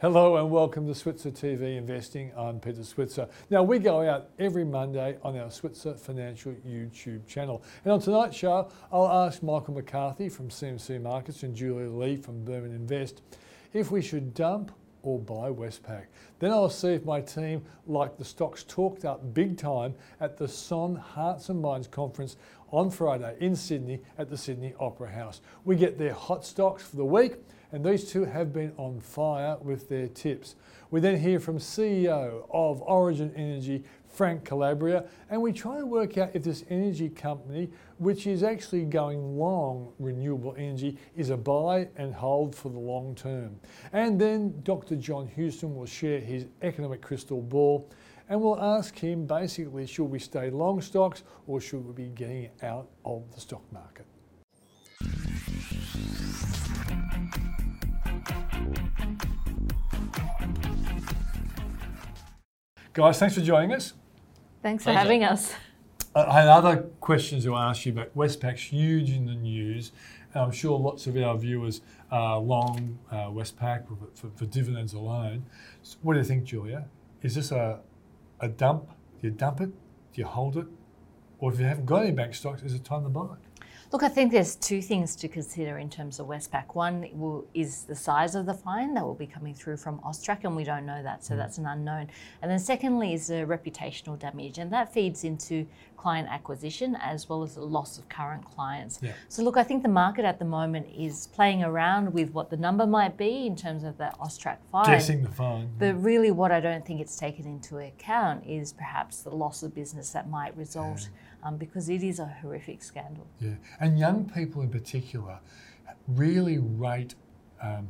Hello and welcome to Switzer TV Investing. I'm Peter Switzer. Now, we go out every Monday on our Switzer Financial YouTube channel. And on tonight's show, I'll ask Michael McCarthy from CMC Markets and Julia Lee from Berman Invest if we should dump or buy Westpac. Then I'll see if my team like the stocks talked up big time at the Son Hearts and Minds Conference on Friday in Sydney at the Sydney Opera House. We get their hot stocks for the week, and these two have been on fire with their tips. We then hear from CEO of Origin Energy, Frank Calabria, and we try to work out if this energy company, which is actually going long renewable energy, is a buy and hold for the long term. And then Dr. John Houston will share his economic crystal ball, and we'll ask him basically, should we stay long stocks or should we be getting out of the stock market? Guys, thanks for joining us. Thanks for having us. I had other questions to ask you, but Westpac's huge in the news. And I'm sure lots of our viewers are long Westpac for dividends alone. So what do you think, Julia? Is this a dump? Do you dump it? Do you hold it? Or if you haven't got any bank stocks, is it time to buy it? Look, I think there's two things to consider in terms of Westpac. One is the size of the fine that will be coming through from AUSTRAC, and we don't know that, so that's an unknown. And then secondly is the reputational damage, and that feeds into client acquisition as well as the loss of current clients. Yeah. So look, I think the market at the moment is playing around with what the number might be in terms of the AUSTRAC fine. Guessing the fine. But really what I don't think it's taken into account is perhaps the loss of business that might result, because it is a horrific scandal. Yeah, and young people in particular really rate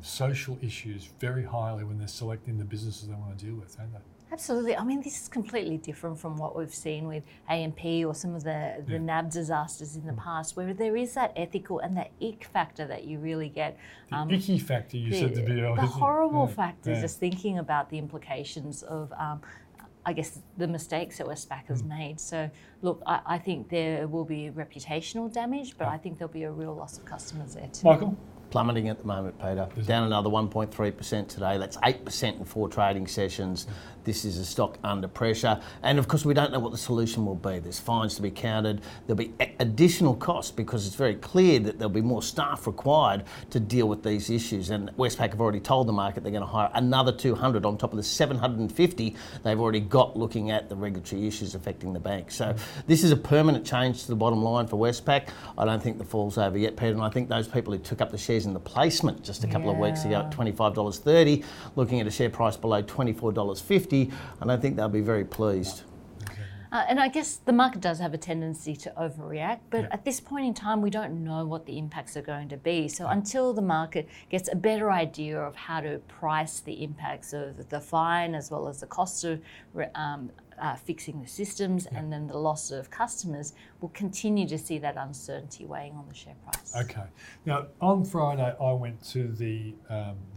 social issues very highly when they're selecting the businesses they want to deal with, don't they? Absolutely. I mean, this is completely different from what we've seen with AMP or some of the NAB disasters in the past, where there is that ethical and that ick factor that you really get. The icky factor you said to be earlier. The horrible factor, just thinking about the implications of, I guess, the mistakes that Westpac has made. So, look, I think there will be reputational damage, but I think there'll be a real loss of customers there too. Michael? Plummeting at the moment, Peter. Down another 1.3% today. That's 8% in 4 trading sessions. This is a stock under pressure. And of course, we don't know what the solution will be. There's fines to be counted. There'll be additional costs because it's very clear that there'll be more staff required to deal with these issues. And Westpac have already told the market they're going to hire another 200 on top of the 750 they've already got looking at the regulatory issues affecting the bank. So this is a permanent change to the bottom line for Westpac. I don't think the fall's over yet, Peter. And I think those people who took up the shares in the placement just a couple of weeks ago at $25.30, looking at a share price below $24.50, I don't think they'll be very pleased. And I guess the market does have a tendency to overreact, but at this point in time, we don't know what the impacts are going to be. So until the market gets a better idea of how to price the impacts of the fine as well as the cost of fixing the systems and then the loss of customers, we'll continue to see that uncertainty weighing on the share price. Okay. Now, on Friday, I went to the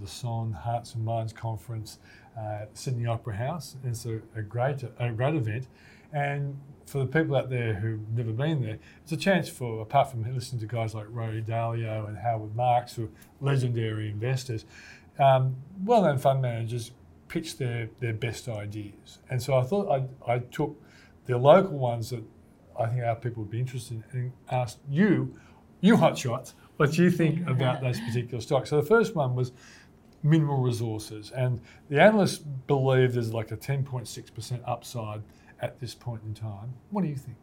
Son Hearts and Minds Conference at Sydney Opera House. It's a great event. And for the people out there who've never been there, it's a chance for, apart from listening to guys like Ray Dalio and Howard Marks, who are legendary investors, well-known fund managers pitch their best ideas. And so I thought I took the local ones that I think our people would be interested in and asked you hotshots, what you think about those particular stocks. So the first one was Mineral Resources. And the analysts believe there's like a 10.6% upside at this point in time. What do you think?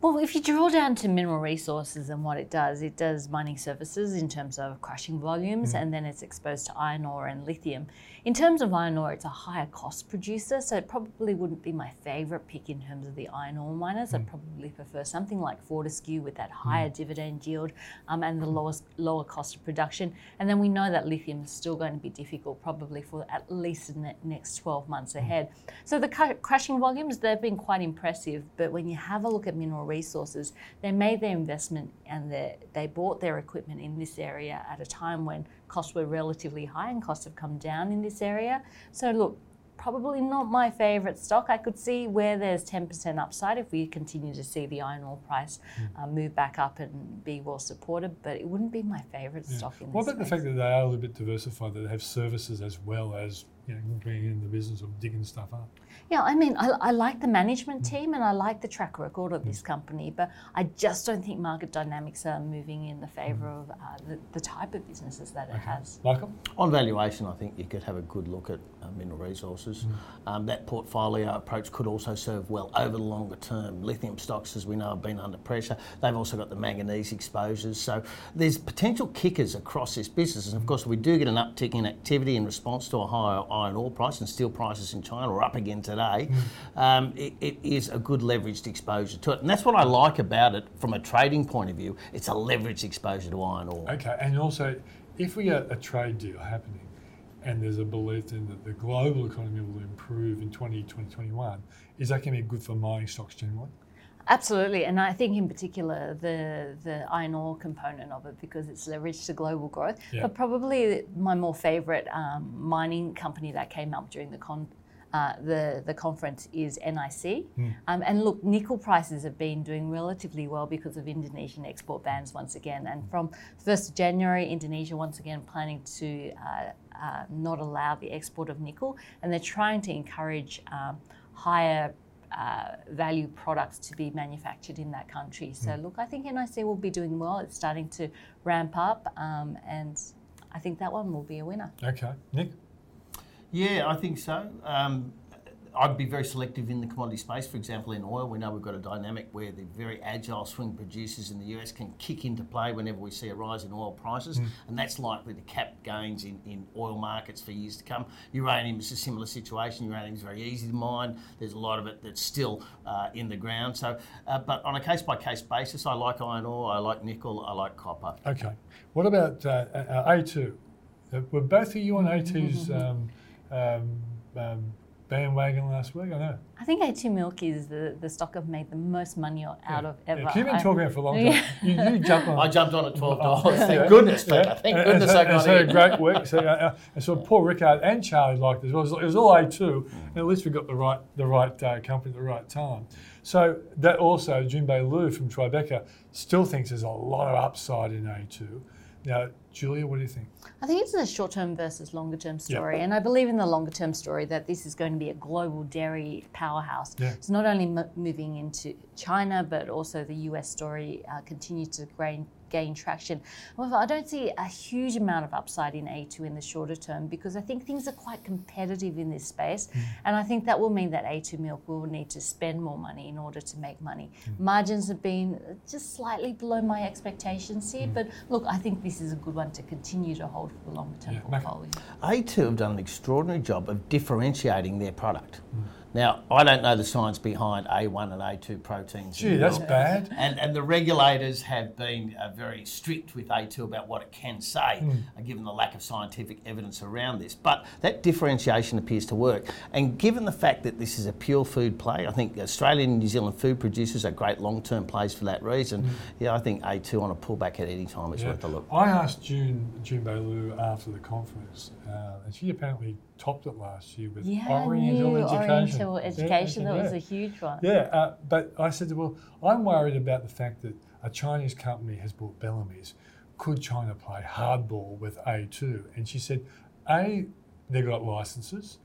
Well, if you drill down to Mineral Resources and what it does mining services in terms of crushing volumes, and then it's exposed to iron ore and lithium. In terms of iron ore, it's a higher cost producer, so it probably wouldn't be my favourite pick in terms of the iron ore miners. I'd probably prefer something like Fortescue with that higher dividend yield and the lower cost of production. And then we know that lithium is still going to be difficult probably for at least the next 12 months ahead. So the crushing volumes, they've been quite impressive, but when you have a look at Mineral Resources, they made their investment and they bought their equipment in this area at a time when costs were relatively high and costs have come down in this area. So look, probably not my favorite stock. I could see where there's 10% upside if we continue to see the iron ore price move back up and be well supported, but it wouldn't be my favorite stock in this What about space? The fact that they are a little bit diversified, that they have services as well as, you know, being in the business of digging stuff up? Yeah, I mean, I like the management team and I like the track record of this company, but I just don't think market dynamics are moving in the favour of the type of businesses that it has. Michael? On valuation, I think you could have a good look at Mineral Resources. That portfolio approach could also serve well over the longer term. Lithium stocks, as we know, have been under pressure. They've also got the manganese exposures. So there's potential kickers across this business. And of course, we do get an uptick in activity in response to a higher iron ore price, and steel prices in China are up again today. It is a good leveraged exposure to it. And that's what I like about it from a trading point of view. It's a leveraged exposure to iron ore. Okay, and also if we get a trade deal happening and there's a belief in that the global economy will improve in 2021, is that going to be good for mining stocks generally? Absolutely, and I think in particular the iron ore component of it, because it's leveraged to global growth. But probably my more favourite mining company that came up during the conference is NIC. And look, nickel prices have been doing relatively well because of Indonesian export bans once again. And from 1st of January, Indonesia once again planning to not allow the export of nickel, and they're trying to encourage higher value products to be manufactured in that country. So look, I think NIC will be doing well. It's starting to ramp up, and I think that one will be a winner. Okay. Nick? Yeah, I think so. I'd be very selective in the commodity space. For example, in oil, we know we've got a dynamic where the very agile swing producers in the US can kick into play whenever we see a rise in oil prices, and that's likely to cap gains in oil markets for years to come. Uranium is a similar situation. Uranium is very easy to mine. There's a lot of it that's still in the ground. So, but on a case-by-case basis, I like iron ore, I like nickel, I like copper. Okay. What about A2? Were both of you on A2's... bandwagon last week, I know. I think A2 Milk is the stock I've made the most money out of ever. You've been talking for a long time. You jumped on. I jumped on at $12. Thank goodness, Peter. Thank goodness I got it. It's had a great week. So Paul Rickard and Charlie liked it as well. It was all A2, and at least we got the right company at the right time. So that also, Jun Bei Liu from Tribeca still thinks there's a lot of upside in A2. Now, Julia, what do you think? I think it's a short-term versus longer-term story. And I believe in the longer-term story that this is going to be a global dairy powerhouse. It's not only moving into China, but also the US story continues to gain traction. However, I don't see a huge amount of upside in A2 in the shorter term, because I think things are quite competitive in this space. And I think that will mean that A2 Milk will need to spend more money in order to make money. Margins have been just slightly below my expectations here, but look, I think this is a good one to continue to hold for the longer term portfolio. A2 have done an extraordinary job of differentiating their product. Now, I don't know the science behind A1 and A2 proteins. Gee, that's bad. And the regulators have been very strict with A2 about what it can say, given the lack of scientific evidence around this. But that differentiation appears to work. And given the fact that this is a pure food play, I think Australian and New Zealand food producers are great long-term plays for that reason. Yeah, I think A2 on a pullback at any time is worth a look. I asked Jun Bei Liu after the conference, and she apparently topped it last year with Oriental Education. That was a huge one. But I said, well, I'm worried about the fact that a Chinese company has bought Bellamy's. Could China play hardball with A2? And she said, A, they've got licenses.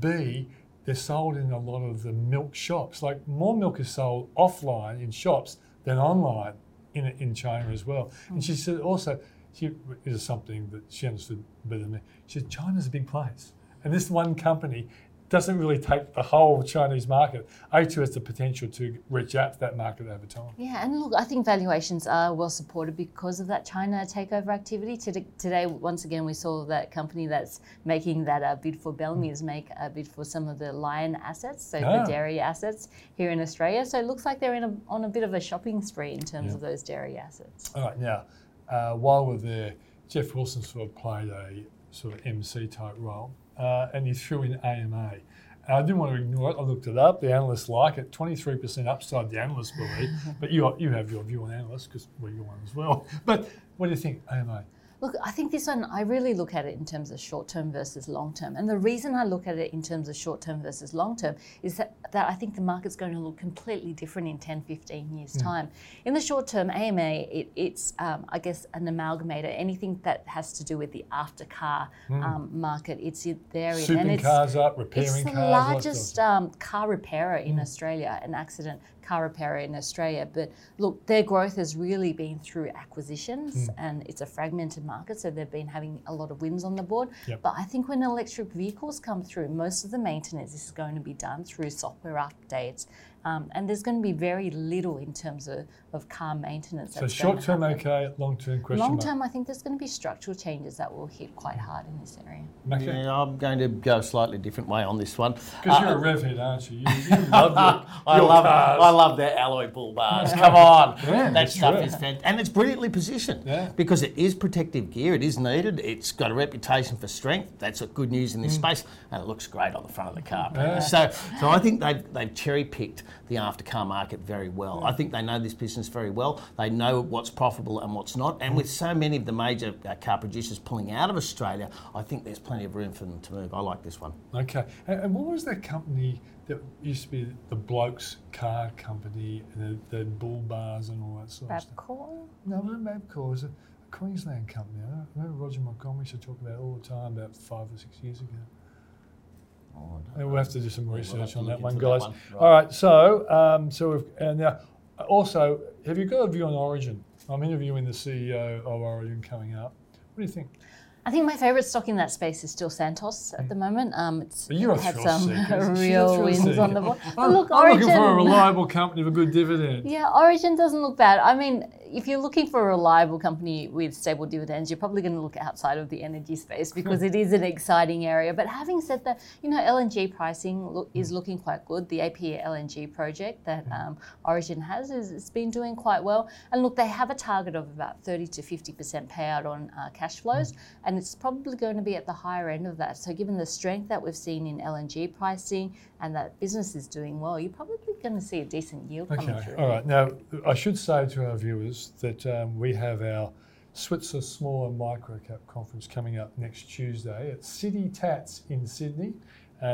B, they're sold in a lot of the milk shops. Like, more milk is sold offline in shops than online in China as well. And she said also, she is something that she understood better than me. She said, China's a big place. And this one company doesn't really take the whole Chinese market. A2 has the potential to reach out to that market over time. Yeah, and look, I think valuations are well supported because of that China takeover activity. Today, once again, we saw that company that's making that bid for Bellamy's make a bid for some of the lion assets, the dairy assets here in Australia. So it looks like they're on a bit of a shopping spree in terms of those dairy assets. All right, now, while we're there, Jeff Wilson sort of played a sort of MC type role. And he threw in AMA. And I didn't want to ignore it. I looked it up. The analysts like it. 23% upside, the analysts believe. But you have your view on analysts because we're your one as well. But what do you think, AMA? Look, I think this one, I really look at it in terms of short-term versus long-term. And the reason I look at it in terms of short-term versus long-term is that I think the market's going to look completely different in 10, 15 years' time. In the short-term, AMA, it's I guess, an amalgamator. Anything that has to do with the after-car market, it's there. Souping cars up, repairing cars. It's the largest car repairer in Australia, an accident car repairer in Australia. But look, their growth has really been through acquisitions and it's a fragmented market, so they've been having a lot of wins on the board. Yep. But I think when electric vehicles come through, most of the maintenance is going to be done through software updates. And there's going to be very little in terms of car maintenance. So short-term okay, long-term question mark. Long-term, I think there's going to be structural changes that will hit quite hard in this area. Yeah, I'm going to go a slightly different way on this one. Because you're a rev head, aren't you? You love I love their alloy bull bars. Come on. Yeah, that stuff is fantastic. And it's brilliantly positioned because it is protective gear. It is needed. It's got a reputation for strength. That's good news in this space. And it looks great on the front of the car. Yeah. So I think they've cherry-picked the after-car market very well. I think they know this business very well. They know what's profitable and what's not. And with so many of the major car producers pulling out of Australia, I think there's plenty of room for them to move. I like this one. Okay. And what was that company that used to be the bloke's car company, and the bull bars and all that sort of stuff? Babcock? No, not Babcock. It was a Queensland company. I remember Roger Montgomery used to talk about it all the time about 5 or 6 years ago. We'll have to do some research on that one, guys. That one. Right. All right, so we've, and now, also, have you got a view on Origin? I'm interviewing the CEO of Origin coming up. What do you think? I think my favourite stock in that space is still Santos at the moment. It's had some real wins on the board. Look, I'm looking for a reliable company with a good dividend. Yeah, Origin doesn't look bad. I mean, if you're looking for a reliable company with stable dividends, you're probably going to look outside of the energy space because it is an exciting area. But having said that, you know, LNG pricing is looking quite good. The APLNG project that Origin has, it's been doing quite well. And look, they have a target of about 30 to 50% payout on cash flows, and it's probably going to be at the higher end of that. So given the strength that we've seen in LNG pricing and that business is doing well, you're probably going to see a decent yield coming through. All right. Now, I should say to our viewers, that we have our Switzer Small and Microcap Conference coming up next Tuesday at City Tats in Sydney.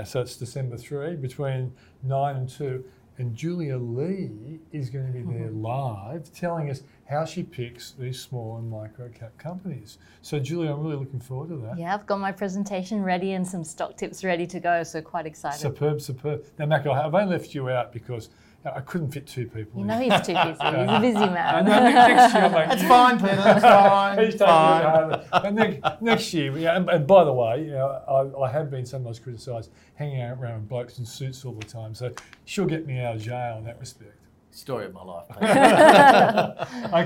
So it's December 3 between 9 and 2. And Julia Lee is going to be there live telling us how she picks these small and micro-cap companies. So, Julia, I'm really looking forward to that. Yeah, I've got my presentation ready and some stock tips ready to go, so quite excited. Superb. Now, Mac, I've only left you out because I couldn't fit two people in. You know he's too busy. He's a busy man. That's fine, Peter. That's fine. He's fine. And next year, and by the way, I have been sometimes criticised hanging out around blokes in suits all the time. So she'll get me out of jail in that respect. Story of my life.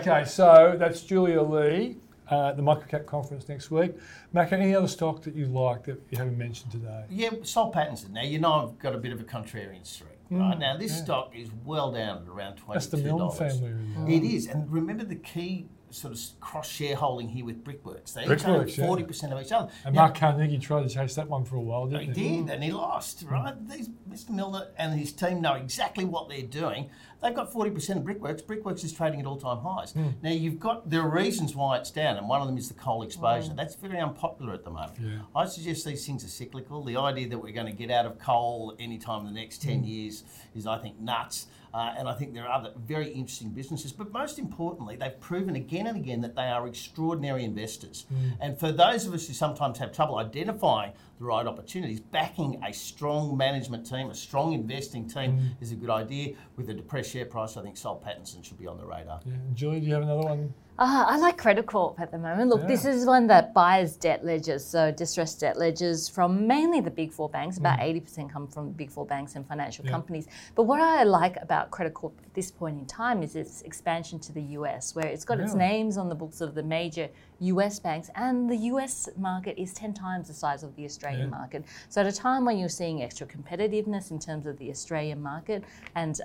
Okay, so that's Julia Lee. The Microcap Conference next week. Mac, any other stock that you like that you haven't mentioned today? Yeah, Soul Pattinson. Now, you know I've got a bit of a contrarian streak. Right? Now, this stock is well down at around $22. That's the Milne family. Right? It is. And remember the key sort of cross-shareholding here with Brickworks. They each own 40% of each other. And now, Mark Carnegie tried to chase that one for a while, didn't he? He did, and he lost, right? Mr. Milner and his team know exactly what they're doing. They've got 40% of Brickworks. Brickworks is trading at all-time highs. Now, there are reasons why it's down, and one of them is the coal exposure. That's very unpopular at the moment. Yeah. I suggest these things are cyclical. The idea that we're going to get out of coal anytime in the next 10 years is, I think, nuts. And I think there are other very interesting businesses. But most importantly, they've proven again and again that they are extraordinary investors. And for those of us who sometimes have trouble identifying the right opportunities, backing a strong management team, a strong investing team is a good idea. With a depressed share price, I think Soul Pattinson should be on the radar. Yeah. Julie, do you have another one? I like Credit Corp at the moment. Look, this is one that buys debt ledgers, so distressed debt ledgers from mainly the big four banks. About 80% come from big four banks and financial companies. But what I like about Credit Corp at this point in time is its expansion to the US, where it's got its names on the books of the major US banks, and the US market is 10 times the size of the Australian market. So at a time when you're seeing extra competitiveness in terms of the Australian market and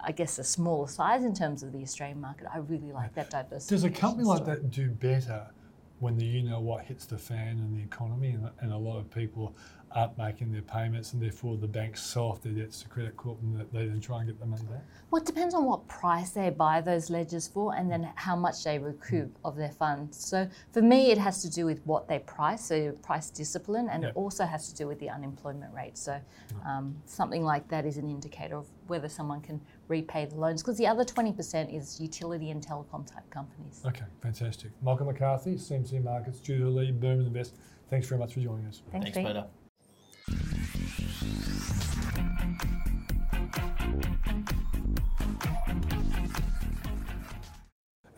I guess a smaller size in terms of the Australian market, I really like that diversity. Does a company like that do better when the you know what hits the fan in the economy, and a lot of people aren't making their payments, and therefore the banks sell off their debts to Credit Corp, and they then try and get the money back? Well, it depends on what price they buy those ledgers for, and then how much they recoup of their funds. So for me, it has to do with what they price, so price discipline, and it also has to do with the unemployment rate. So something like that is an indicator of whether someone can repay the loans, because the other 20% is utility and telecom type companies. Okay, fantastic. Michael McCarthy, CMC Markets, Judith Lee, Berman Invest, thanks very much for joining us. Thanks Peter.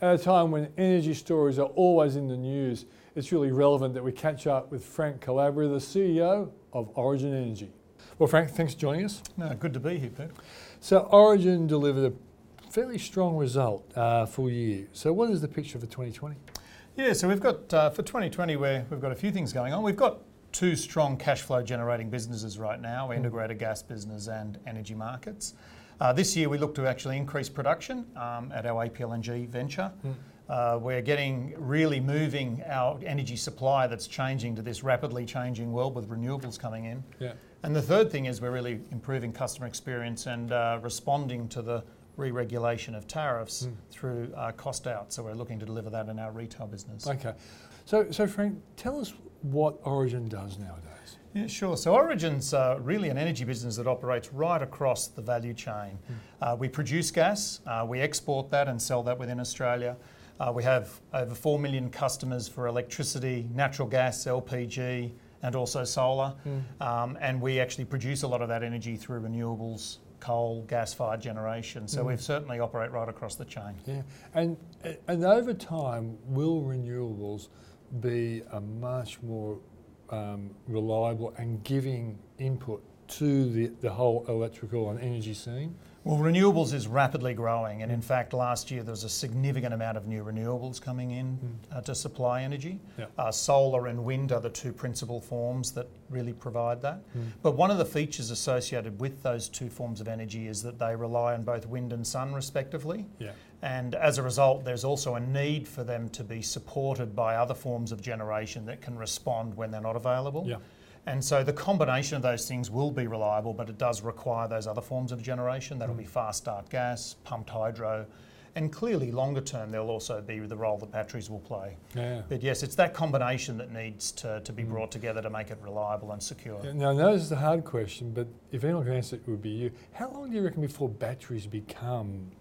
At a time when energy stories are always in the news, it's really relevant that we catch up with Frank Calabria, the CEO of Origin Energy. Well, Frank, thanks for joining us. No, good to be here, Pete. So Origin delivered a fairly strong result full year. So what is the picture for 2020? Yeah, so we've got, for 2020, we've got a few things going on. We've got two strong cash flow generating businesses right now, integrated gas business and energy markets. This year we look to actually increase production at our APLNG venture. We're getting really moving our energy supply that's changing to this rapidly changing world with renewables coming in. Yeah. And the third thing is we're really improving customer experience and responding to the re-regulation of tariffs through cost out. So we're looking to deliver that in our retail business. Okay. So Frank, tell us what Origin does nowadays. Yeah, sure. So Origin's really an energy business that operates right across the value chain. We produce gas, we export that and sell that within Australia. We have over 4 million customers for electricity, natural gas, LPG, and also solar. And we actually produce a lot of that energy through renewables, coal, gas-fired generation. So we certainly operate right across the chain. Yeah, and over time, will renewables be a much more reliable and giving input to the whole electrical and energy scene? Well, renewables is rapidly growing, and in fact last year there was a significant amount of new renewables coming in to supply energy. Solar and wind are the two principal forms that really provide that. But one of the features associated with those two forms of energy is that they rely on both wind and sun respectively. And as a result, there's also a need for them to be supported by other forms of generation that can respond when they're not available. And so the combination of those things will be reliable, but it does require those other forms of generation. That'll be fast start gas, pumped hydro, and clearly longer term there'll also be the role that batteries will play. But yes, it's that combination that needs to be brought together to make it reliable and secure. Now I know this is a hard question, but if anyone can answer it, it would be you. How long do you reckon before batteries become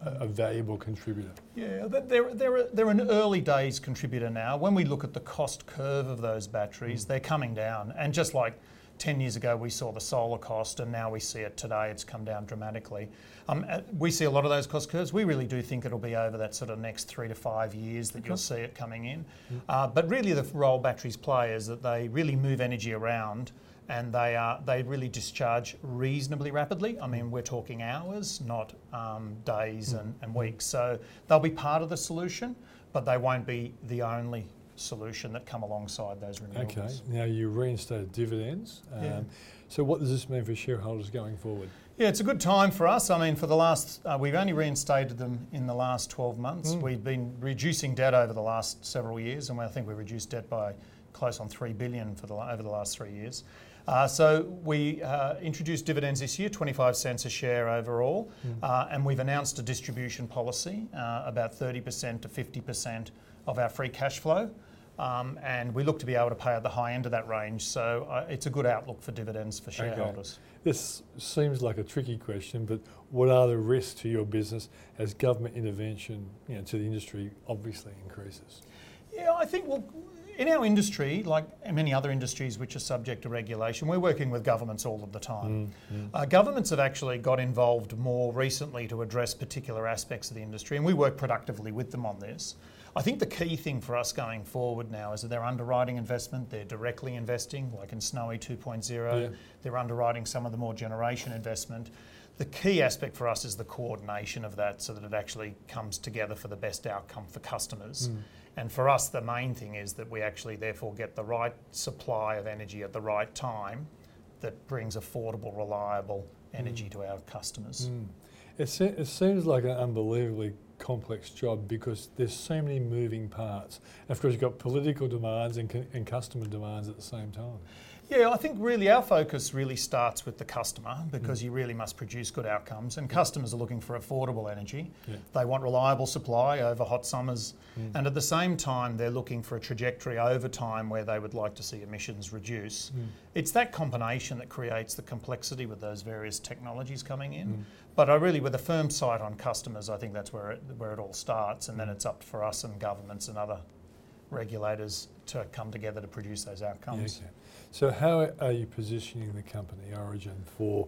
a valuable contributor? Yeah, they're an early days contributor now. When we look at the cost curve of those batteries, they're coming down. And just like 10 years ago we saw the solar cost, and now we see it today, it's come down dramatically. We see a lot of those cost curves. We really do think it'll be over that sort of next 3 to 5 years that you'll see it coming in. But really the role batteries play is that they really move energy around, and they really discharge reasonably rapidly. I mean, we're talking hours, not days and weeks. So they'll be part of the solution, but they won't be the only solution that come alongside those renewables. Okay, now you reinstated dividends. So what does this mean for shareholders going forward? Yeah, it's a good time for us. I mean, for the last, we've only reinstated them in the last 12 months. We've been reducing debt over the last several years, and I think we reduced debt by close on $3 billion over the last 3 years. So we introduced dividends this year, 25 cents a share overall, and we've announced a distribution policy, about 30% to 50% of our free cash flow, and we look to be able to pay at the high end of that range, so it's a good outlook for dividends for shareholders. Okay. This seems like a tricky question, but what are the risks to your business as government intervention to the industry obviously increases? Yeah, I think in our industry, like many other industries which are subject to regulation, we're working with governments all of the time. Governments have actually got involved more recently to address particular aspects of the industry, and we work productively with them on this. I think the key thing for us going forward now is that they're underwriting investment, they're directly investing, like in Snowy 2.0, they're underwriting some of the more generation investment. The key aspect for us is the coordination of that so that it actually comes together for the best outcome for customers. And for us, the main thing is that we actually therefore get the right supply of energy at the right time that brings affordable, reliable energy to our customers. It seems like an unbelievably complex job because there's so many moving parts. And of course, you've got political demands and customer demands at the same time. Yeah, I think really our focus really starts with the customer because you really must produce good outcomes, and customers are looking for affordable energy. Yeah. They want reliable supply over hot summers, and at the same time they're looking for a trajectory over time where they would like to see emissions reduce. It's that combination that creates the complexity with those various technologies coming in. But I really, with a firm sight on customers, I think that's where it all starts, and then it's up for us and governments and other regulators to come together to produce those outcomes. Yeah, okay. So how are you positioning the company, Origin, for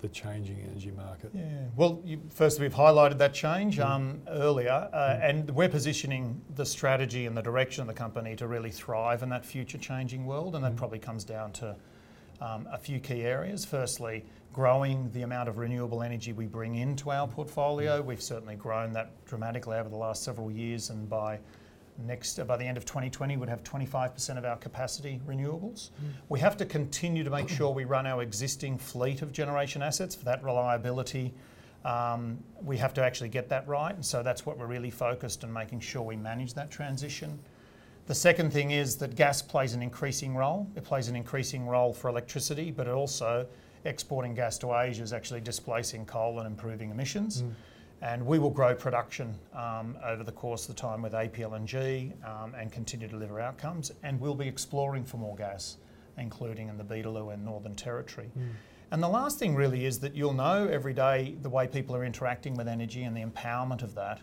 the changing energy market? Yeah, well, firstly, we've highlighted that change earlier, and we're positioning the strategy and the direction of the company to really thrive in that future changing world, and that probably comes down to a few key areas. Firstly, growing the amount of renewable energy we bring into our portfolio. We've certainly grown that dramatically over the last several years, and by the end of 2020, we'd have 25% of our capacity renewables. We have to continue to make sure we run our existing fleet of generation assets for that reliability. We have to actually get that right, and so that's what we're really focused on, making sure we manage that transition. The second thing is that gas plays an increasing role. It plays an increasing role for electricity, but also exporting gas to Asia is actually displacing coal and improving emissions. And we will grow production over the course of the time with APLNG and continue to deliver outcomes. And we'll be exploring for more gas, including in the Beetaloo and Northern Territory. And the last thing really is that you'll know every day the way people are interacting with energy and the empowerment of that.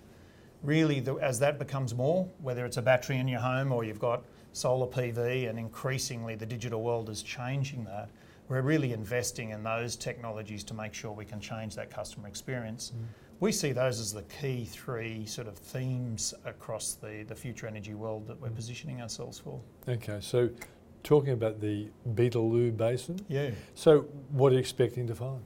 Really, as that becomes more, whether it's a battery in your home or you've got solar PV, and increasingly the digital world is changing that, we're really investing in those technologies to make sure we can change that customer experience. We see those as the key three sort of themes across the future energy world that we're positioning ourselves for. Okay, so talking about the Beetaloo Basin. Yeah. So what are you expecting to find?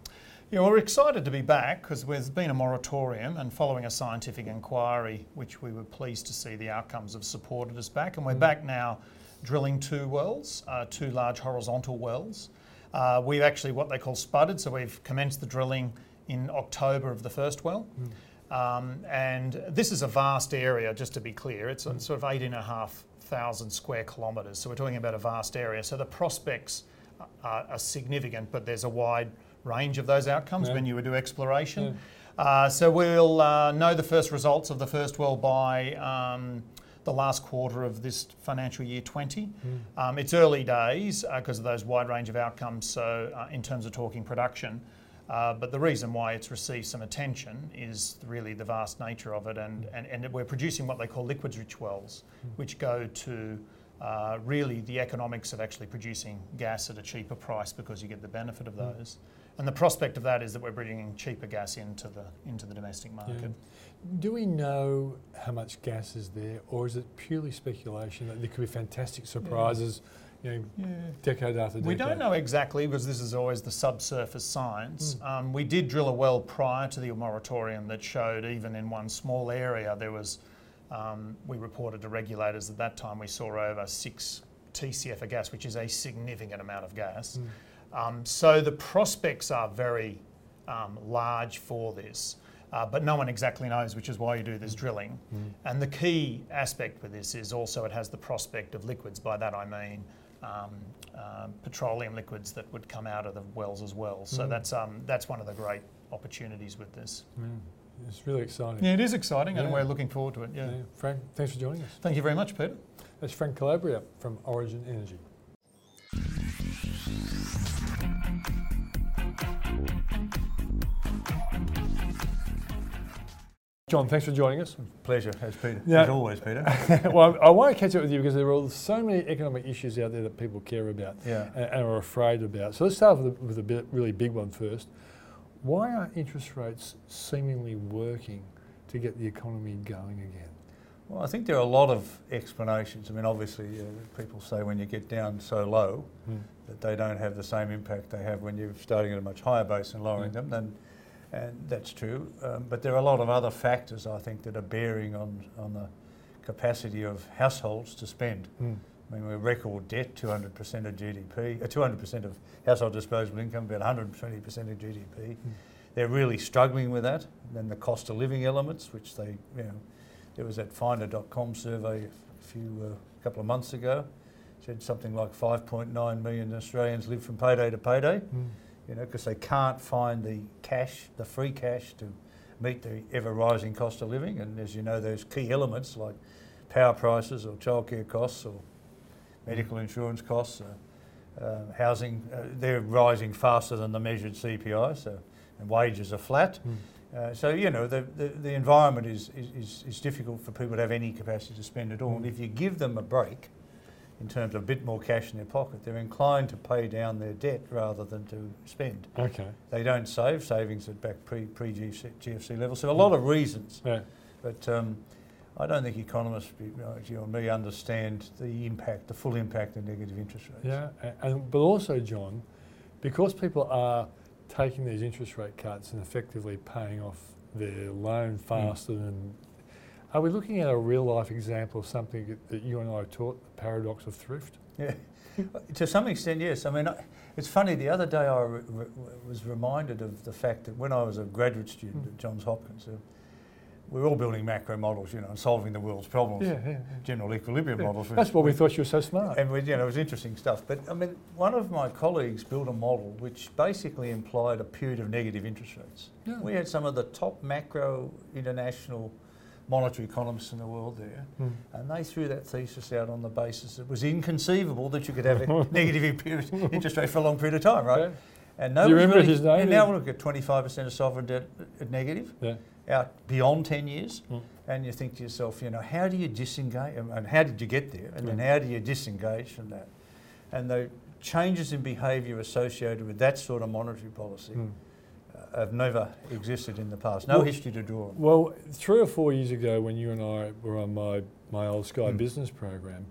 Yeah, well, we're excited to be back because there's been a moratorium, and following a scientific inquiry, which we were pleased to see the outcomes have supported us back. And we're back now drilling two wells, two large horizontal wells. We've actually what they call spudded, so we've commenced the drilling in October of the first well. And this is a vast area, just to be clear. It's sort of 18,500 square kilometres. So we're talking about a vast area. So the prospects are significant, but there's a wide range of those outcomes when you do exploration. So we'll know the first results of the first well by the last quarter of this financial year 20. It's early days because of those wide range of outcomes, so in terms of talking production. But the reason why it's received some attention is really the vast nature of it, and we're producing what they call liquids-rich wells, which go to really the economics of actually producing gas at a cheaper price because you get the benefit of those. And the prospect of that is that we're bringing cheaper gas into the domestic market. Yeah. Do we know how much gas is there, or is it purely speculation that there could be fantastic surprises? Yeah. Decade after decade. We don't know exactly because this is always the subsurface science. We did drill a well prior to the moratorium that showed even in one small area there was, we reported to regulators at that time we saw over 6 TCF of gas, which is a significant amount of gas. So the prospects are very large for this. But no one exactly knows, which is why you do this drilling. And the key aspect with this is also it has the prospect of liquids. By that I mean petroleum liquids that would come out of the wells as well. So that's one of the great opportunities with this. It's really exciting. Yeah, it is exciting, and we're looking forward to it. Yeah. Frank, thanks for joining us. Thank you very much, Peter. That's Frank Calabria from Origin Energy. John, thanks for joining us. Pleasure, as Peter, as always, Peter. Well, I want to catch up with you because there are so many economic issues out there that people care about and are afraid about. So let's start with a really big one first. Why are interest rates seemingly working to get the economy going again? Well, I think there are a lot of explanations. I mean, obviously, people say when you get down so low that they don't have the same impact they have when you're starting at a much higher base and lowering them. And that's true, but there are a lot of other factors, I think, that are bearing on the capacity of households to spend. I mean, we're record debt, 200% of GDP, 200% of household disposable income, about 120% of GDP. they're really struggling with that. And then the cost of living elements, which they, you know, there was that Finder.com survey a couple of months ago, said something like 5.9 million Australians live from payday to payday, you know, because they can't find the cash, the free cash to meet the ever-rising cost of living. And as you know, those key elements like power prices or childcare costs or medical insurance costs, housing, they're rising faster than the measured CPI, so, and wages are flat. So, you know, the environment is difficult for people to have any capacity to spend at all. And if you give them a break in terms of a bit more cash in their pocket, they're inclined to pay down their debt rather than to spend. Okay. They don't save. Savings at back pre-GFC level. So a lot of reasons. Yeah. But I don't think economists, you and me, understand the impact, the full impact of negative interest rates. Yeah, and but also, John, because people are taking these interest rate cuts and effectively paying off their loan faster than... Are we looking at a real-life example of something that you and I taught, the paradox of thrift? Yeah, to some extent, yes. I mean, it's funny, the other day I was reminded of the fact that when I was a graduate student at Johns Hopkins, we were all building macro models, you know, and solving the world's problems, general equilibrium models. That's why we thought you were so smart. And, you know, it was interesting stuff. But, I mean, one of my colleagues built a model which basically implied a period of negative interest rates. Yeah. We had some of the top macro international monetary economists in the world there, and they threw that thesis out on the basis that it was inconceivable that you could have a negative interest rate for a long period of time, right? Yeah. And do you remember his name? And now we look at 25% of sovereign debt at negative, out beyond 10 years, and you think to yourself, you know, how do you disengage, and how did you get there, and then how do you disengage from that? And the changes in behaviour associated with that sort of monetary policy have never existed in the past. No history to draw on. Well, 3 or 4 years ago when you and I were on my old Sky business program,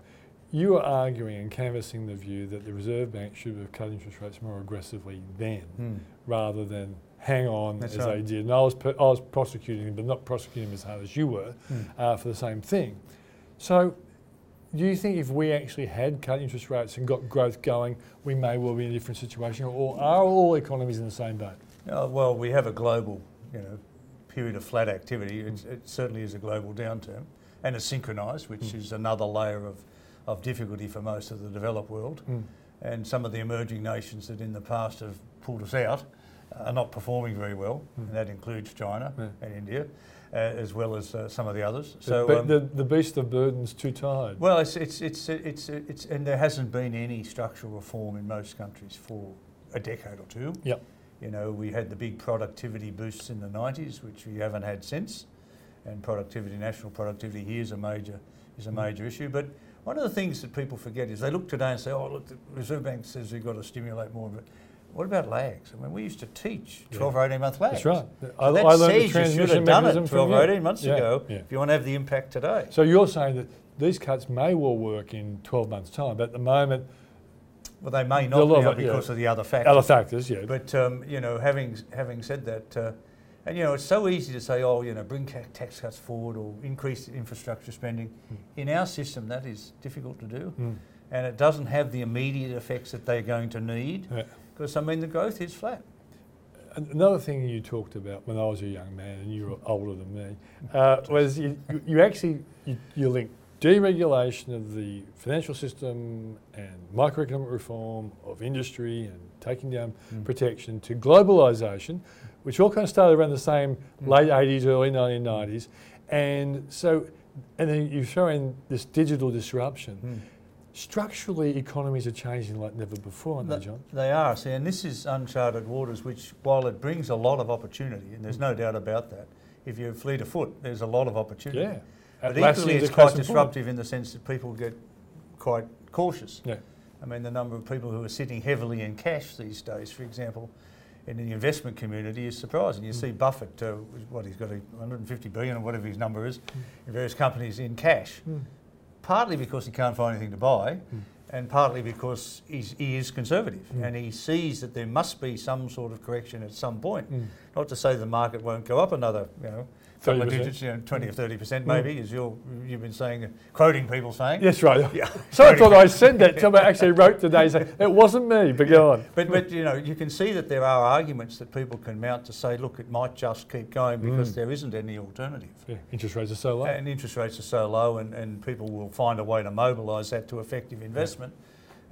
you were arguing and canvassing the view that the Reserve Bank should have cut interest rates more aggressively then rather than hang on that's as right. they did. And I was prosecuting him, but not prosecuting him as hard as you were for the same thing. So do you think if we actually had cut interest rates and got growth going, we may well be in a different situation, or are all economies in the same boat? Well, we have a global, you know, period of flat activity. It certainly is a global downturn, and it's synchronised, which is another layer of difficulty for most of the developed world. And some of the emerging nations that in the past have pulled us out are not performing very well, and that includes China and India, as well as some of the others. So but the beast of burden's too tired. Well, it's and there hasn't been any structural reform in most countries for a decade or two. Yep. You know, we had the big productivity boosts in the 90s, which we haven't had since, and productivity, national productivity here is a major issue. But one of the things that people forget is they look today and say, oh, look, the Reserve Bank says we've got to stimulate more. But what about lags? I mean, we used to teach 12 or 18 month lags. That's right. So I learned the transmission mechanism. You should have done it 12 or 18 months ago if you want to have the impact today. So you're saying that these cuts may well work in 12 months' time, but at the moment... Well, they may not now because of the other factors. Other factors, yeah. But, you know, having said that, and, you know, it's so easy to say, oh, you know, bring tax cuts forward or increase infrastructure spending. In our system, that is difficult to do. And it doesn't have the immediate effects that they're going to need because, I mean, the growth is flat. Another thing you talked about when I was a young man and you were older than me was you linked deregulation of the financial system and microeconomic reform of industry and taking down protection to globalisation, which all kind of started around the same late 80s, early 1990s. And then you throw in this digital disruption. Structurally, economies are changing like never before, aren't they, John? They are. See, and this is uncharted waters, which while it brings a lot of opportunity, and there's no doubt about that, if you're fleet of foot, there's a lot of opportunity. Yeah. But equally, it's quite disruptive in the sense that people get quite cautious. Yeah. I mean, the number of people who are sitting heavily in cash these days, for example, in the investment community is surprising. You see Buffett, he's got $150 billion or whatever his number is, in various companies in cash, partly because he can't find anything to buy and partly because he is conservative and he sees that there must be some sort of correction at some point. Not to say the market won't go up another, you know, couple of digits, you know, 20 or 30% maybe, as you've been saying, quoting people saying. Yes, right. Yeah. So I thought I said that until I actually wrote today saying, it wasn't me, but go on. But you know, you can see that there are arguments that people can mount to say, look, it might just keep going because there isn't any alternative. Yeah, interest rates are so low. And interest rates are so low, and people will find a way to mobilise that to effective investment. Yeah.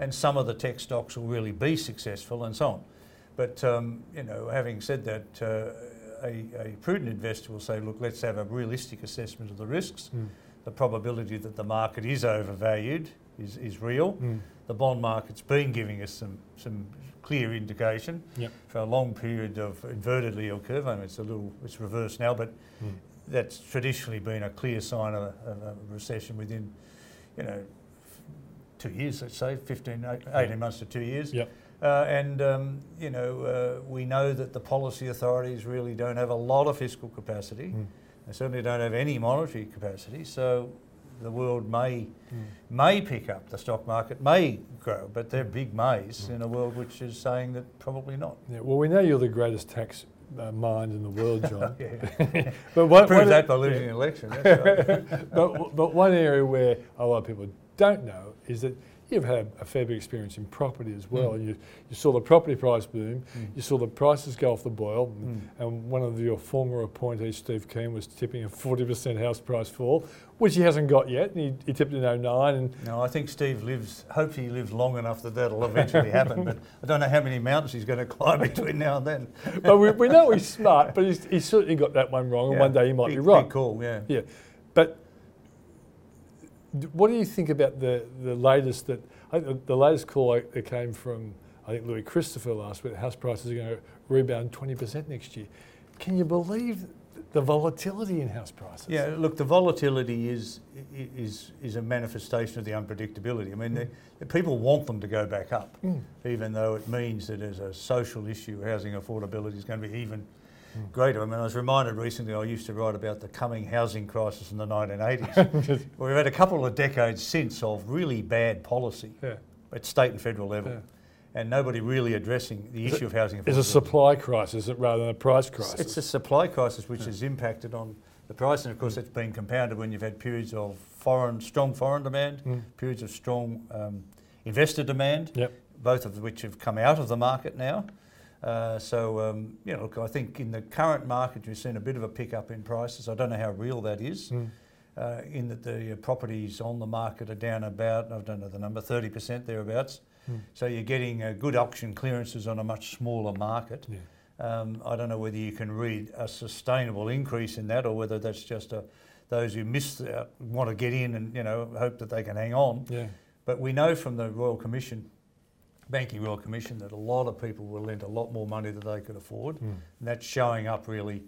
And some of the tech stocks will really be successful and so on. But, you know, having said that, a prudent investor will say, look, let's have a realistic assessment of the risks. Mm. The probability that the market is overvalued is real. Mm. The bond market's been giving us some clear indication for a long period of inverted yield curve. I mean, it's reversed now, but that's traditionally been a clear sign of a recession within, you know, 2 years, let's say, 18 months to 2 years. Yep. We know that the policy authorities really don't have a lot of fiscal capacity. Mm. They certainly don't have any monetary capacity. So the world may pick up, the stock market may grow, but they're big mays in a world which is saying that probably not. Yeah, well, we know you're the greatest tax mind in the world, John. But prove that by losing an election. That's right. but one area where a lot of people don't know is that you've had a fair bit of experience in property as well. Mm. You saw the property price boom, you saw the prices go off the boil, and one of your former appointees, Steve Keane, was tipping a 40% house price fall, which he hasn't got yet, and he tipped it in 2009. No, I think Steve hopefully he lives long enough that that'll eventually happen, but I don't know how many mountains he's going to climb between now and then. But we know he's smart, but he's certainly got that one wrong, and one day he might be right. Big call, yeah. But what do you think about the latest call that came from, I think, Louis Christopher last week? House prices are going to rebound 20% next year. Can you believe the volatility in house prices? Yeah, look, the volatility is a manifestation of the unpredictability. I mean, people want them to go back up, even though it means that as a social issue, housing affordability is going to be even greater. I mean, I was reminded recently, I used to write about the coming housing crisis in the 1980s. We've had a couple of decades since of really bad policy at state and federal level, and nobody really addressing the issue of housing. It's a supply crisis rather than a price crisis. It's a supply crisis which has impacted on the price, and of course that's been compounded when you've had periods of strong foreign demand, periods of strong investor demand, both of which have come out of the market now. Look, I think in the current market you've seen a bit of a pickup in prices. I don't know how real that is, in that the properties on the market are down about, I don't know the number, 30% thereabouts. So you're getting good auction clearances on a much smaller market. Yeah. I don't know whether you can read a sustainable increase in that, or whether that's just those who missed out want to get in and, you know, hope that they can hang on. Yeah. But we know from the Banking Royal Commission that a lot of people were lent a lot more money than they could afford, and that's showing up really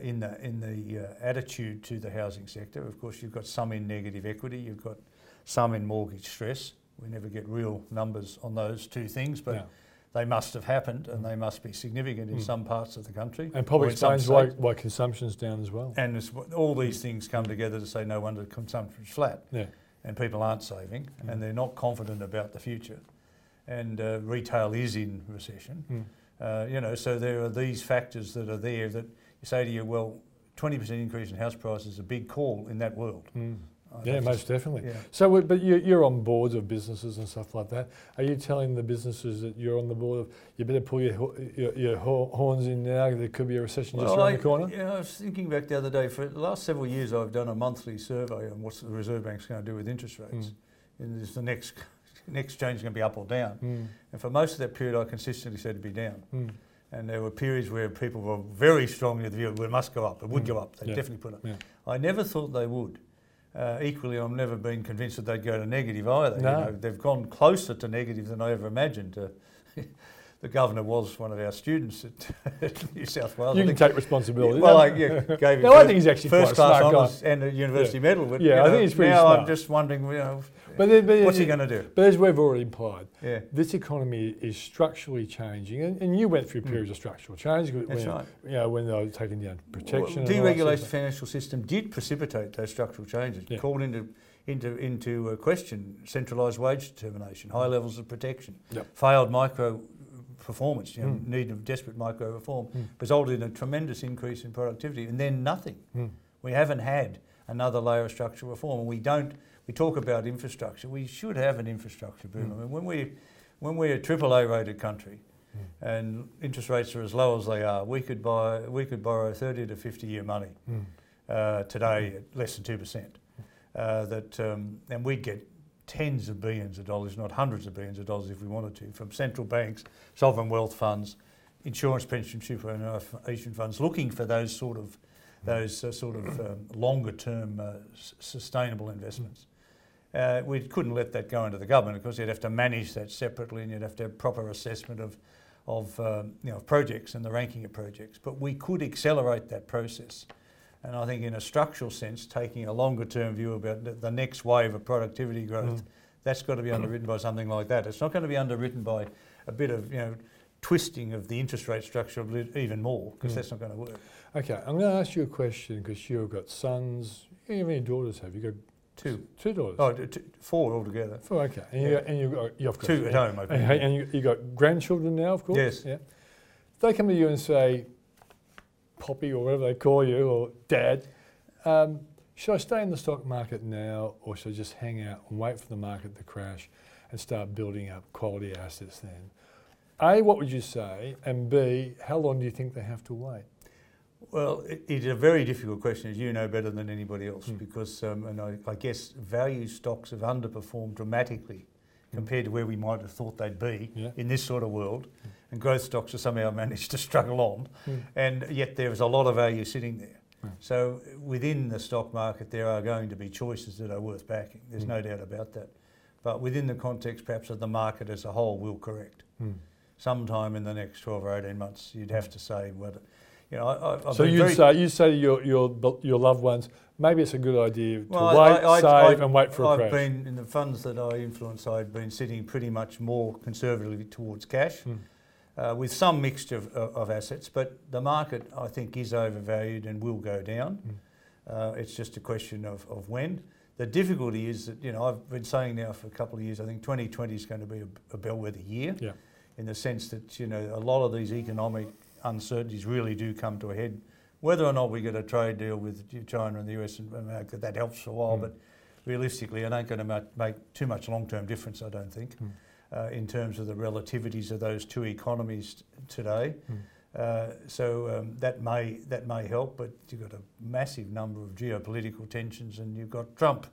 in the attitude to the housing sector. Of course, you've got some in negative equity, you've got some in mortgage stress. We never get real numbers on those two things, but they must have happened, and they must be significant in some parts of the country. And probably explains why consumption's down as well. And it's, all these things come together to say no wonder consumption's flat, and people aren't saving, and they're not confident about the future. And retail is in recession. So there are these factors that are there that you say to you, well, 20% increase in house prices is a big call in that world. Yeah, most definitely. Yeah. So, but you're on boards of businesses and stuff like that. Are you telling the businesses that you're on the board of, you better pull your horns in now, there could be a recession around the corner? Yeah, you know, I was thinking back the other day, for the last several years I've done a monthly survey on what the Reserve Bank's going to do with interest rates. And there's the next change is going to be up or down. And for most of that period, I consistently said it'd be down. And there were periods where people were very strongly of the view, it must go up, it would go up, they definitely put up. Yeah. I never thought they would. Equally, I've never been convinced that they'd go to negative either. No. You know, they've gone closer to negative than I ever imagined. The governor was one of our students at New South Wales. You can take responsibility. Well, gave him I think he's actually first class honours and a university medal. But, I think he's pretty smart. Now I'm just wondering, you know, but what's he going to do? But as we've already implied, this economy is structurally changing, and you went through periods of structural change. That's right. You know, when they were taking down protection. Well, deregulation of the financial system did precipitate those structural changes. Yeah. Called into question centralised wage determination, high levels of protection, failed micro performance, need of desperate micro reform, resulted in a tremendous increase in productivity, and then nothing. We haven't had another layer of structural reform. We don't. We talk about infrastructure. We should have an infrastructure boom. I mean, when we're a AAA rated country, and interest rates are as low as they are, we could borrow 30 to 50 year money today at less than 2%. And we'd get tens of billions of dollars, not hundreds of billions of dollars if we wanted to, from central banks, sovereign wealth funds, insurance, pension, superannuation funds, looking for those sort of longer term sustainable investments. We couldn't let that go into the government because you'd have to manage that separately, and you'd have to have proper assessment of projects and the ranking of projects. But we could accelerate that process. And I think in a structural sense, taking a longer term view about the next wave of productivity growth, that's got to be underwritten by something like that. It's not going to be underwritten by a bit of twisting of the interest rate structure even more, because that's not going to work. Okay, I'm going to ask you a question because you've got sons. How many daughters have you got? Two daughters. Oh, four altogether. Four, okay. And you've got two at home. And you got grandchildren now, of course. Yes. Yeah. They come to you and say, Poppy, or whatever they call you, or Dad, should I stay in the stock market now, or should I just hang out and wait for the market to crash and start building up quality assets then? A, what would you say? And B, how long do you think they have to wait? Well, it's a very difficult question, as you know better than anybody else, because I guess value stocks have underperformed dramatically compared to where we might have thought they'd be in this sort of world. And growth stocks have somehow managed to struggle on, and yet there is a lot of value sitting there. So within the stock market, there are going to be choices that are worth backing. There's no doubt about that. But within the context, perhaps, of the market as a whole, will correct. Sometime in the next 12 or 18 months, you'd have to say whether... So you say to your loved ones, maybe it's a good idea to wait for a crash. Been in the funds that I influence. I've been sitting pretty much more conservatively towards cash, with some mixture of assets. But the market, I think, is overvalued and will go down. It's just a question of when. The difficulty is that I've been saying now for a couple of years, I think 2020 is going to be a bellwether year, in the sense that a lot of these economic uncertainties really do come to a head. Whether or not we get a trade deal with China and the US and America, that helps for a while, but realistically, it ain't going to make too much long-term difference, I don't think, in terms of the relativities of those two economies today. That may help, but you've got a massive number of geopolitical tensions, and you've got Trump,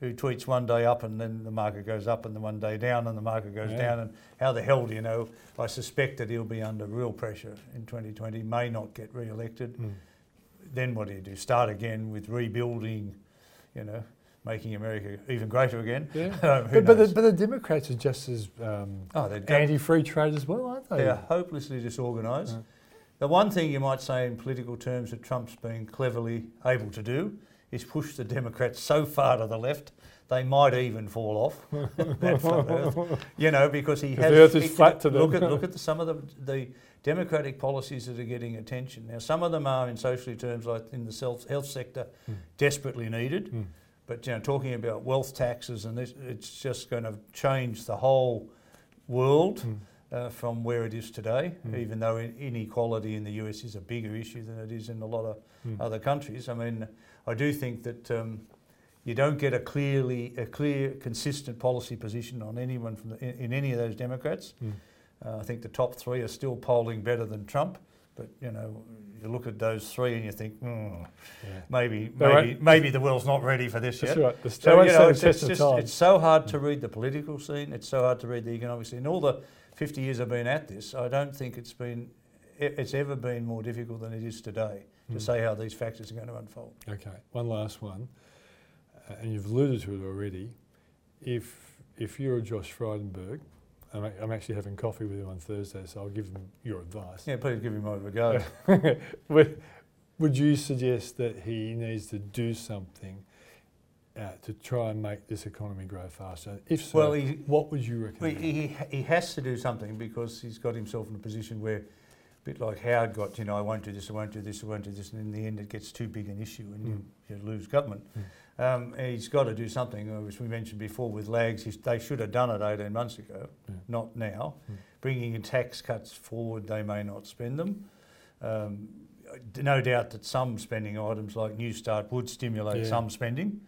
who tweets one day up and then the market goes up, and then one day down and the market goes down. And how the hell do you know? I suspect that he'll be under real pressure in 2020, may not get re-elected. Then what do you do? Start again with rebuilding, making America even greater again. Yeah. But the Democrats are just as anti-free trade as well, aren't they? They are hopelessly disorganised. The one thing you might say in political terms that Trump's been cleverly able to do is push the Democrats so far to the left they might even fall off. That flat Earth, because he has. The Earth is flat to them. Look at some of the democratic policies that are getting attention now. Some of them are, in social terms, like in the health sector, desperately needed. But talking about wealth taxes and this, it's just going to change the whole world from where it is today, even though inequality in the US is a bigger issue than it is in a lot of other countries. I mean, I do think that you don't get a clear, consistent policy position on anyone in any of those Democrats. I think the top three are still polling better than Trump. But, you look at those three and you think, maybe the world's not ready for this yet. Right. It's so hard to read the political scene. It's so hard to read the economic scene. All the 50 years I've been at this, I don't think it's ever been more difficult than it is today to say how these factors are going to unfold. Okay, one last one, and you've alluded to it already. If you're a Josh Frydenberg, I'm actually having coffee with him on Thursday, so I'll give him your advice. Yeah, please give him my regard. Would you suggest that he needs to do something to try and make this economy grow faster? If so, what would you recommend? He has to do something because he's got himself in a position where, a bit like Howard got, I won't do this, I won't do this, I won't do this, and in the end it gets too big an issue and you lose government. He's got to do something, as we mentioned before with lags. They should have done it 18 months ago, not now. bringing in tax cuts forward, they may not spend them. No doubt that some spending items like Newstart would stimulate some spending,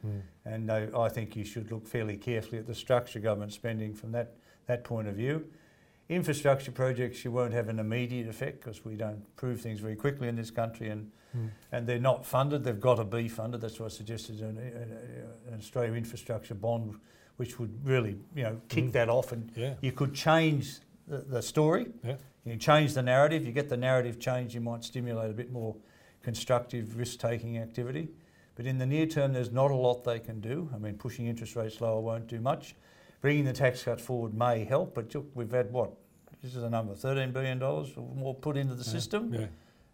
and I think you should look fairly carefully at the structure government spending from that point of view. Infrastructure projects, you won't have an immediate effect because we don't prove things very quickly in this country, and they're not funded. They've got to be funded. That's what I suggested an Australia infrastructure bond, which would really kick that off, and you could change the story. Yeah. You change the narrative, you get the narrative changed, you might stimulate a bit more constructive risk-taking activity. But in the near term, there's not a lot they can do. I mean, pushing interest rates lower won't do much. Bringing the tax cut forward may help, but we've had this is a number, $13 billion or more put into the system,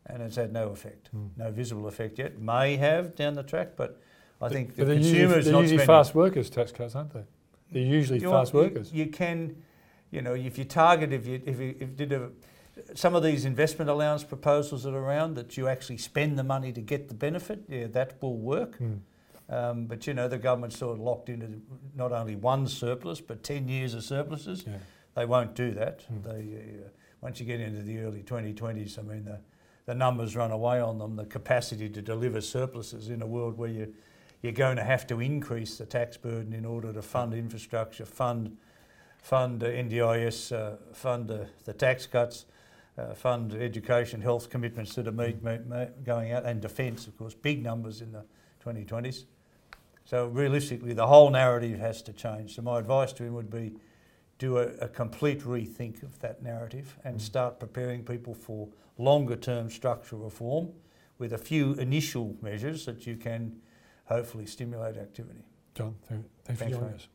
and it's had no effect, no visible effect yet. May have down the track, but I think the consumer is not spending. They're usually fast workers, tax cuts, aren't they? They're usually fast workers. You can... if you target, some of these investment allowance proposals that are around, that you actually spend the money to get the benefit, that will work. But the government's sort of locked into not only one surplus, but 10 years of surpluses. Yeah. They won't do that. They once you get into the early 2020s, I mean, the numbers run away on them. The capacity to deliver surpluses in a world where you're going to have to increase the tax burden in order to fund infrastructure, fund NDIS, fund the tax cuts, fund education, health commitments that are going out, and defence, of course, big numbers in the 2020s. So realistically, the whole narrative has to change. So my advice to him would be do a complete rethink of that narrative and start preparing people for longer-term structural reform with a few initial measures that you can hopefully stimulate activity. John, thanks for joining us.